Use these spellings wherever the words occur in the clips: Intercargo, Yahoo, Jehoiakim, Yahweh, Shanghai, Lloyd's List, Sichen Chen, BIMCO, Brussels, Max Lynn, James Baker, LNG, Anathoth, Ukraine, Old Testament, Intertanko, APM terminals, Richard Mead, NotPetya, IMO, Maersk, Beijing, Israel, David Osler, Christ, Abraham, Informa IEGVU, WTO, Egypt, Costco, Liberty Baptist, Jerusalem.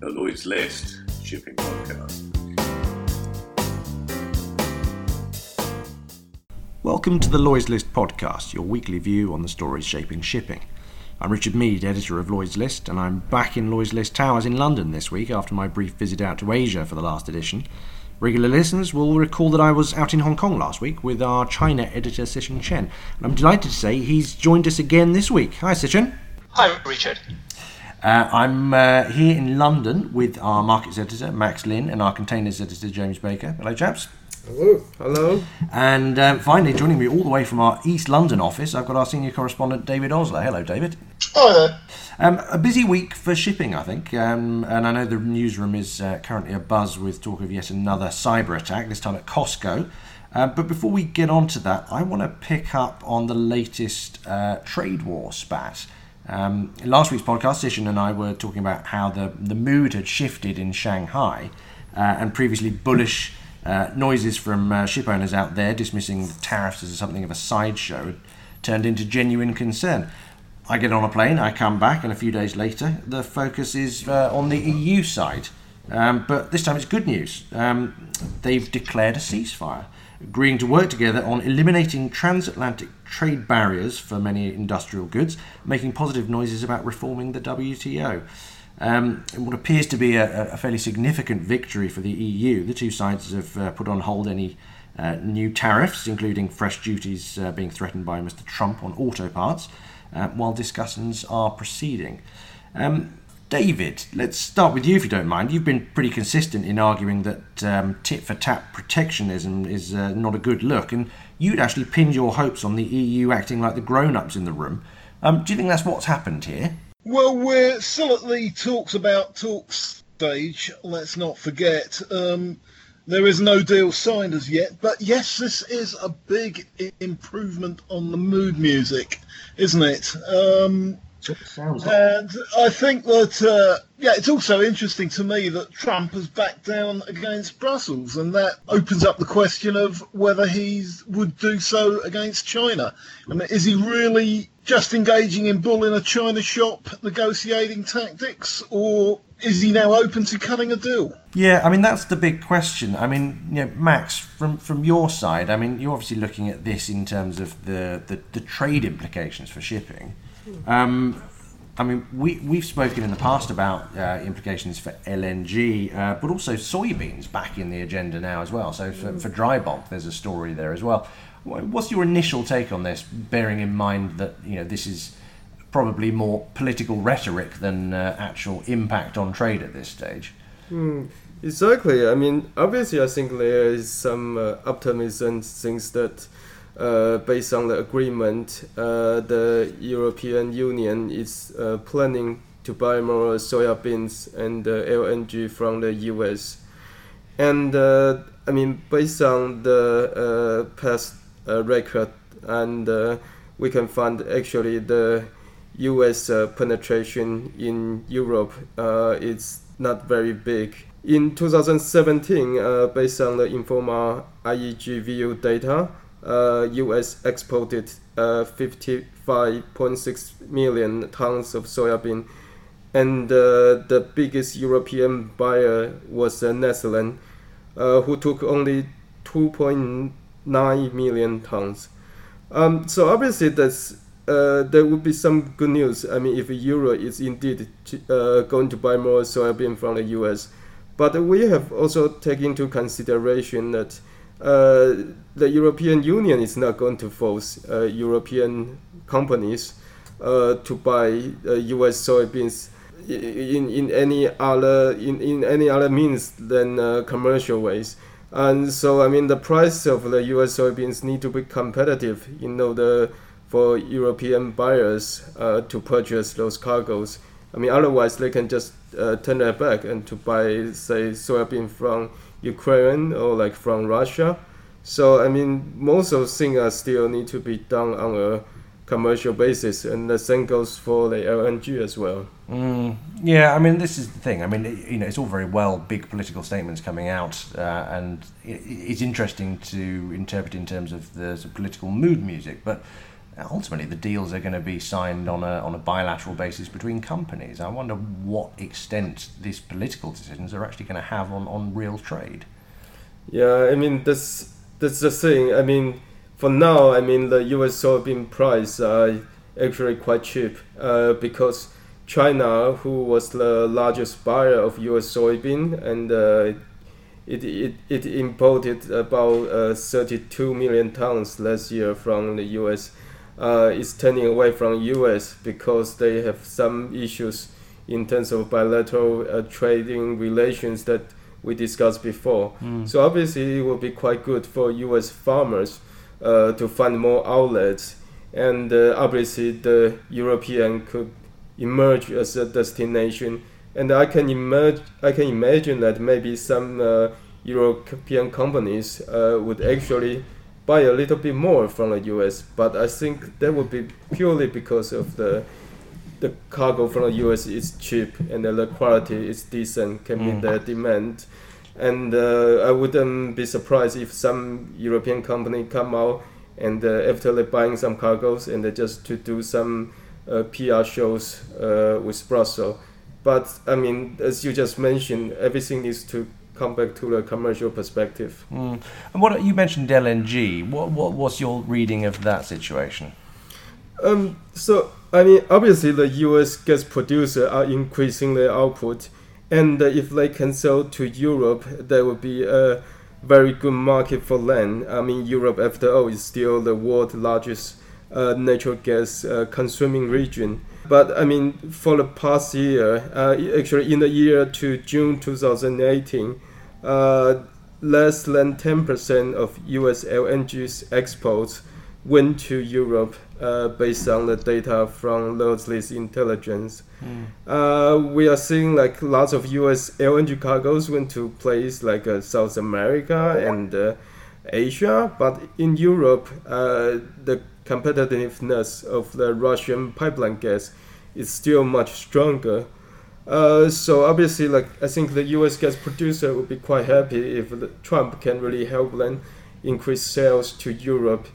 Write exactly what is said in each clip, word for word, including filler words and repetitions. the Lloyd's List shipping podcast. Welcome to the Lloyd's List podcast, your weekly view on the stories shaping shipping. I'm Richard Mead, editor of Lloyd's List, and I'm back in Lloyd's List Towers in London this week after my brief visit out to Asia for the last edition. Regular listeners will recall that I was out in Hong Kong last week with our China editor, Sichen Chen. And I'm delighted to say he's joined us again this week. Hi, Sichen. Hi, Richard. Uh, I'm uh, here in London with our markets editor, Max Lynn, and our containers editor, James Baker. Hello, chaps. Hello. Hello. And um, finally, joining me all the way from our East London office, I've got our senior correspondent, David Osler. Hello, David. Hi there. Um, a busy week for shipping, I think, um, and I know the newsroom is uh, currently abuzz with talk of yet another cyber attack, this time at Costco. Uh, but before we get on to that, I want to pick up on the latest uh, trade war spat. Um, in last week's podcast, Sichen and I were talking about how the, the mood had shifted in Shanghai, uh, and previously bullish uh, noises from uh, ship owners out there dismissing the tariffs as something of a sideshow turned into genuine concern. I get on a plane, I come back, and a few days later, the focus is uh, on the E U side. Um, but this time it's good news. Um, they've declared a ceasefire, agreeing to work together on eliminating transatlantic trade barriers for many industrial goods, making positive noises about reforming the W T O. Um, in what appears to be a, a fairly significant victory for the E U, the two sides have uh, put on hold any uh, new tariffs, including fresh duties uh, being threatened by Mister Trump on auto parts, Uh, while discussions are proceeding. Um, David, let's start with you if you don't mind. You've been pretty consistent in arguing that um, tit-for-tat protectionism is uh, not a good look, and you'd actually pinned your hopes on the E U acting like the grown-ups in the room. Um, do you think that's what's happened here? Well, we're still at the talks about talks stage, let's not forget. Um, there is no deal signed as yet, but yes, this is a big improvement on the mood music, isn't it? Um, and I think that, uh, yeah, it's also interesting to me that Trump has backed down against Brussels, and that opens up the question of whether he would do so against China. I mean, is he really just engaging in bull in a China shop negotiating tactics, or is he now open to cutting a deal? Yeah, I mean, that's the big question. I mean, you know, Max, from, from your side, I mean, you're obviously looking at this in terms of the, the, the trade implications for shipping. Um, I mean, we, we've spoken in the past about uh, implications for L N G, uh, but also soybeans back in the agenda now as well. So for, for dry bulk, there's a story there as well. What's your initial take on this, bearing in mind that, you know, this is probably more political rhetoric than uh, actual impact on trade at this stage? Mm, exactly. I mean, obviously, I think there is some uh, optimism since that uh, based on the agreement, uh, the European Union is uh, planning to buy more soybeans and uh, L N G from the U S. And, uh, I mean, based on the uh, past uh, record, and uh, we can find actually the U S uh, penetration in Europe uh, is not very big. In twenty seventeen, uh, based on the Informa I E G V U data, uh, U S exported uh, fifty-five point six million tons of soybean, and uh, the biggest European buyer was uh, Netherlands, uh, who took only two point nine million tons. Um, so obviously that's Uh, there would be some good news. I mean, if Europe is indeed uh, going to buy more soybean from the U S, but we have also taken into consideration that uh, the European Union is not going to force uh, European companies uh, to buy uh, U S soybeans in in any other in, in any other means than uh, commercial ways. And so, I mean, the price of the U S soybeans need to be competitive in order for European buyers uh, to purchase those cargoes. I mean, otherwise they can just uh, turn their back and to buy, say, soybean from Ukraine or like from Russia. So, I mean, most of things are still need to be done on a commercial basis, and the same goes for the L N G as well. Mm, yeah, I mean, this is the thing. I mean, it, you know, it's all very well big political statements coming out, uh, and it, it's interesting to interpret in terms of the sort of political mood music, but ultimately the deals are going to be signed on a on a bilateral basis between companies. I wonder what extent these political decisions are actually going to have on, on real trade. Yeah, I mean, that's, that's the thing. I mean, for now, I mean, the U S soybean price uh, actually quite cheap uh, because China, who was the largest buyer of U S soybean, and uh, it, it it imported about uh, thirty-two million tons last year from the U S, uh, is turning away from U S because they have some issues in terms of bilateral uh, trading relations that we discussed before. Mm. So obviously it will be quite good for U S farmers uh, to find more outlets, and uh, obviously the European could emerge as a destination. And I can emerge, I can imagine that maybe some uh, European companies uh, would actually buy a little bit more from the U S, but I think that would be purely because of the the cargo from the U S is cheap and the quality is decent, can meet mm. their demand. And uh, I wouldn't be surprised if some European company come out and uh, after they're buying some cargoes and they just to do some uh, P R shows uh, with Brussels. But I mean, as you just mentioned, everything needs to come back to the commercial perspective. Mm. And what you mentioned L N G. What what was your reading of that situation? Um. So. I mean, obviously the U S gas producers are increasing their output, and uh, if they can sell to Europe, there would be a very good market for land. I mean, Europe, after all, is still the world's largest uh, natural gas uh, consuming region. But I mean, for the past year, uh, actually in the year to June twenty eighteen, uh, less than ten percent of U S L N G's exports went to Europe, uh, based on the data from Lloyd's List intelligence. Mm. Uh, we are seeing like lots of U S L N G cargoes went to places like uh, South America and uh, Asia, but in Europe, uh, the competitiveness of the Russian pipeline gas is still much stronger. Uh, so obviously, like I think the U S gas producer would be quite happy if Trump can really help them increase sales to Europe.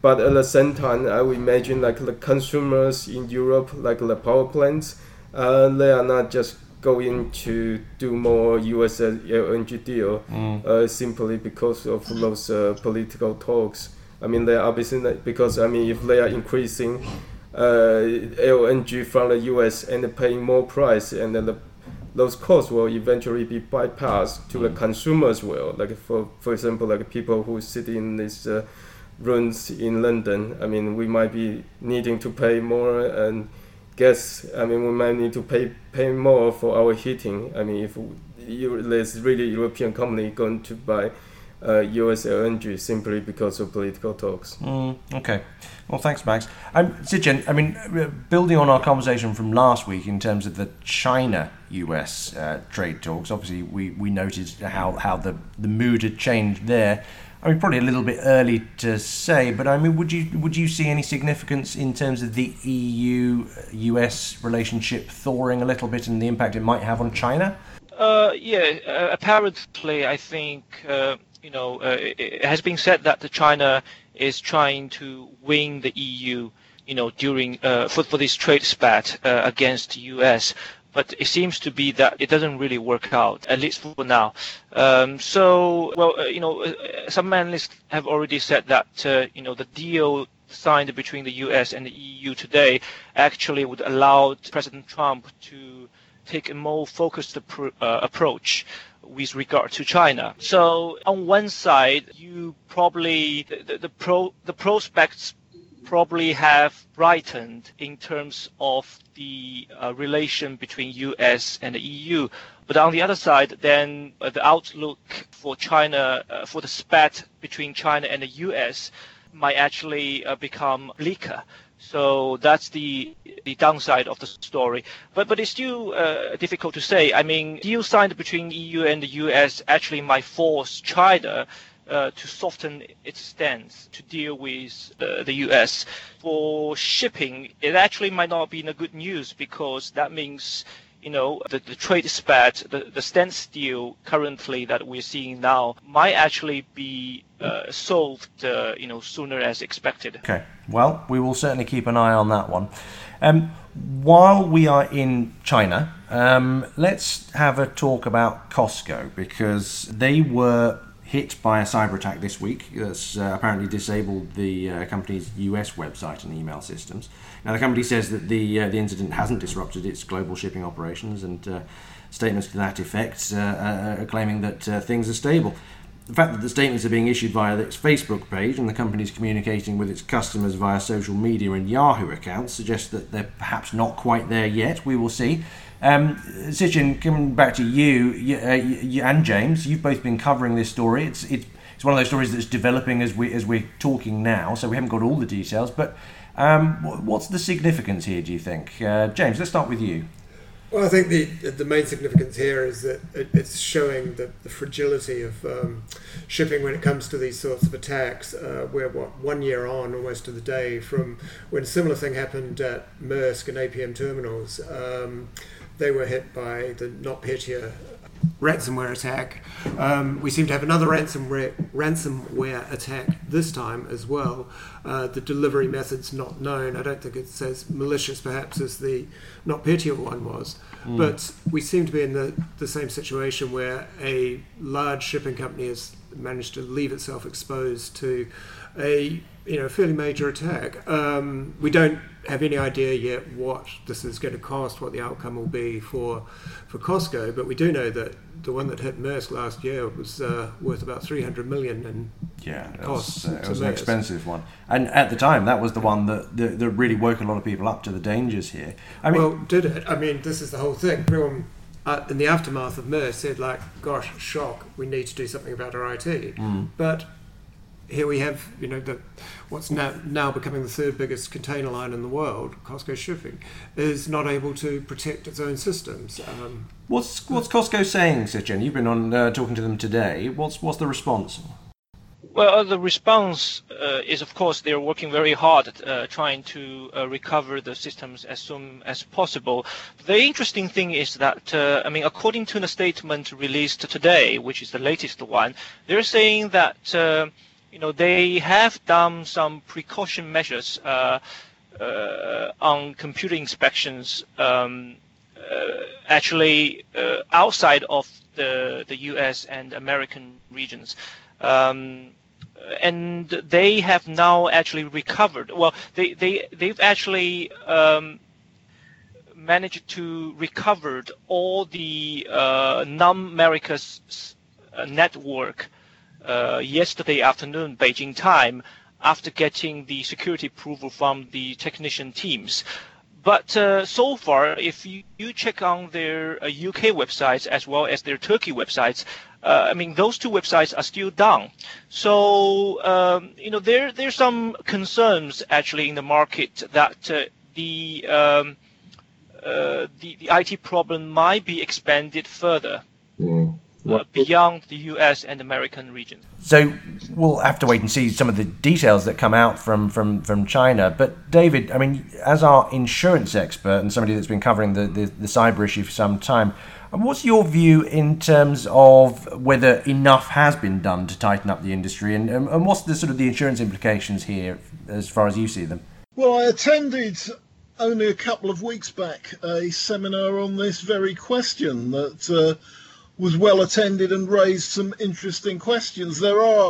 But at the same time, I would imagine like the consumers in Europe, like the power plants, uh, they are not just going to do more U S L N G deal mm. uh, simply because of those uh, political talks. I mean, they are obviously not, because I mean, if they are increasing uh, L N G from the U S and paying more price, and then the, those costs will eventually be bypassed to mm. the consumers. Well, like for for example, like people who sit in this. Uh, rooms in London. I mean, we might be needing to pay more and gas. I mean, we might need to pay pay more for our heating. I mean, if you, there's really European company going to buy uh, U S L N G simply because of political talks. Mm, okay. Well, thanks, Max. Um, Sichen, I mean, building on our conversation from last week in terms of the China U S uh, trade talks, obviously we, we noted how, how the, the mood had changed there. I mean, probably a little bit early to say, but I mean, would you would you see any significance in terms of the E U U S relationship thawing a little bit and the impact it might have on China? Uh, yeah, uh, apparently, I think uh, you know uh, it, it has been said that the China is trying to win the E U, you know, during uh, for for this trade spat uh, against the U S. But it seems to be that it doesn't really work out, at least for now. Um, so, well, uh, you know, uh, some analysts have already said that, uh, you know, the deal signed between the U S and the E U today actually would allow President Trump to take a more focused appro- uh, approach with regard to China. So, on one side, you probably, the, the, pro, the prospects probably have brightened in terms of the uh, relation between U S and the E U. But on the other side, then uh, the outlook for China, uh, for the spat between China and the U S might actually uh, become bleaker. So that's the the downside of the story. But but it's still uh, difficult to say. I mean, deal signed between E U and the U S actually might force China Uh, to soften its stance to deal with uh, the U S. For shipping, it actually might not be good news because that means you know, the, the trade spat, the, the standstill currently that we're seeing now might actually be uh, solved, uh, you know, sooner as expected. Okay. Well, we will certainly keep an eye on that one. Um, while we are in China, um, let's have a talk about Costco, because they were hit by a cyber attack this week that's uh, apparently disabled the uh, company's U S website and email systems. Now, the company says that the uh, the incident hasn't disrupted its global shipping operations, and uh, statements to that effect uh, are claiming that uh, things are stable. The fact that the statements are being issued via its Facebook page and the company's communicating with its customers via social media and Yahoo accounts suggests that they're perhaps not quite there yet. We will see. Um, Sichen, coming back to you, you, uh, you and James, you've both been covering this story. It's it's it's one of those stories that's developing as we as we're talking now, so we haven't got all the details. But um, what's the significance here, do you think, uh, James? Let's start with you. Well, I think the the main significance here is that it, it's showing the, the fragility of um, shipping when it comes to these sorts of attacks. Uh, we're, what, one year on, almost to the day, from when a similar thing happened at Maersk and A P M terminals. Um, They were hit by the NotPetya ransomware attack. Um, we seem to have another ransomware ransomware attack this time as well. Uh, the delivery method's not known. I don't think it's as malicious, perhaps, as the NotPetya one was. Mm. But we seem to be in the, the same situation where a large shipping company has managed to leave itself exposed to a you know fairly major attack. Um, we don't have any idea yet what this is going to cost, what the outcome will be for for Costco, but we do know that the one that hit Maersk last year was uh, worth about three hundred million dollars in yeah, costs. Yeah, uh, it was Maersk. An expensive one. And at the time, that was the one that, that, that really woke a lot of people up to the dangers here. I mean, well, did it? I mean, this is the whole thing. Everyone uh, in the aftermath of Maersk said, like, gosh, shock, we need to do something about our I T. Mm. But here we have, you know, the, what's now, now becoming the third biggest container line in the world, Costco Shipping, is not able to protect its own systems. Um, what's what's Costco saying, Sichen? You've been on uh, talking to them today. What's what's the response? Well, the response uh, is, of course, they're working very hard at uh, trying to uh, recover the systems as soon as possible. The interesting thing is that, uh, I mean, according to the statement released today, which is the latest one, they're saying that Uh, You know, they have done some precaution measures uh, uh, on computer inspections, um, uh, actually uh, outside of the the U S and American regions, um, and they have now actually recovered. Well, they they they've actually um, managed to recover all the uh, non-America's uh, network. Uh, yesterday afternoon, Beijing time, after getting the security approval from the technician teams. But uh, so far, if you, you check on their uh, U K websites as well as their Turkey websites, uh, I mean, those two websites are still down. So, um, you know, there there's some concerns actually in the market that uh, the, um, uh, the the I T problem might be expanded further. Yeah. Uh, beyond the U S and American region. So we'll have to wait and see some of the details that come out from, from, from China. But David, I mean, as our insurance expert and somebody that's been covering the, the, the cyber issue for some time, what's your view in terms of whether enough has been done to tighten up the industry, and, and, and what's the sort of the insurance implications here as far as you see them? Well, I attended only a couple of weeks back a seminar on this very question that Uh, was well attended and raised some interesting questions. There are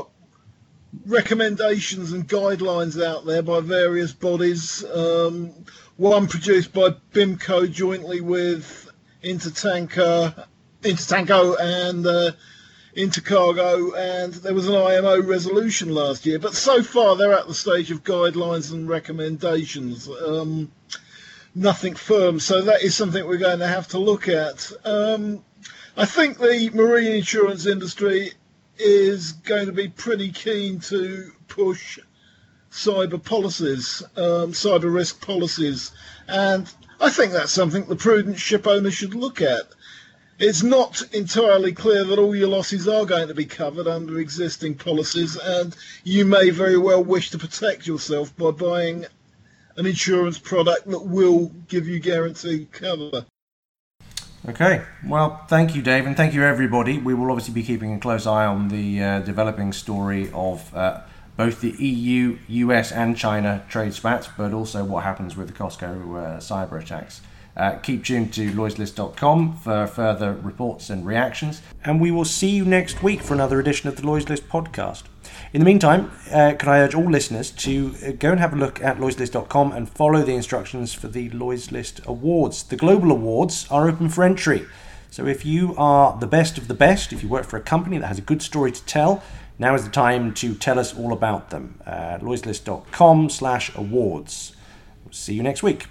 recommendations and guidelines out there by various bodies, um, one produced by BIMCO jointly with Intertanko, Intertanko and uh, Intercargo, and there was an I M O resolution last year. But so far they're at the stage of guidelines and recommendations, um, nothing firm. So that is something we're going to have to look at. Um, I think the marine insurance industry is going to be pretty keen to push cyber policies, um, cyber risk policies, and I think that's something the prudent ship owner should look at. It's not entirely clear that all your losses are going to be covered under existing policies, and you may very well wish to protect yourself by buying an insurance product that will give you guaranteed cover. Okay, well, thank you, Dave, and thank you, everybody. We will obviously be keeping a close eye on the uh, developing story of uh, both the E U, U S, and China trade spats, but also what happens with the Costco uh, cyber attacks. Uh, keep tuned to Lloyds List dot com for further reports and reactions. And we will see you next week for another edition of the Lloyds List podcast. In the meantime, uh, can I urge all listeners to uh, go and have a look at Lloyds List dot com and follow the instructions for the Lloyds List Awards. The global awards are open for entry. So if you are the best of the best, if you work for a company that has a good story to tell, now is the time to tell us all about them. Uh, Lloyds List dot com slash awards. We'll see you next week.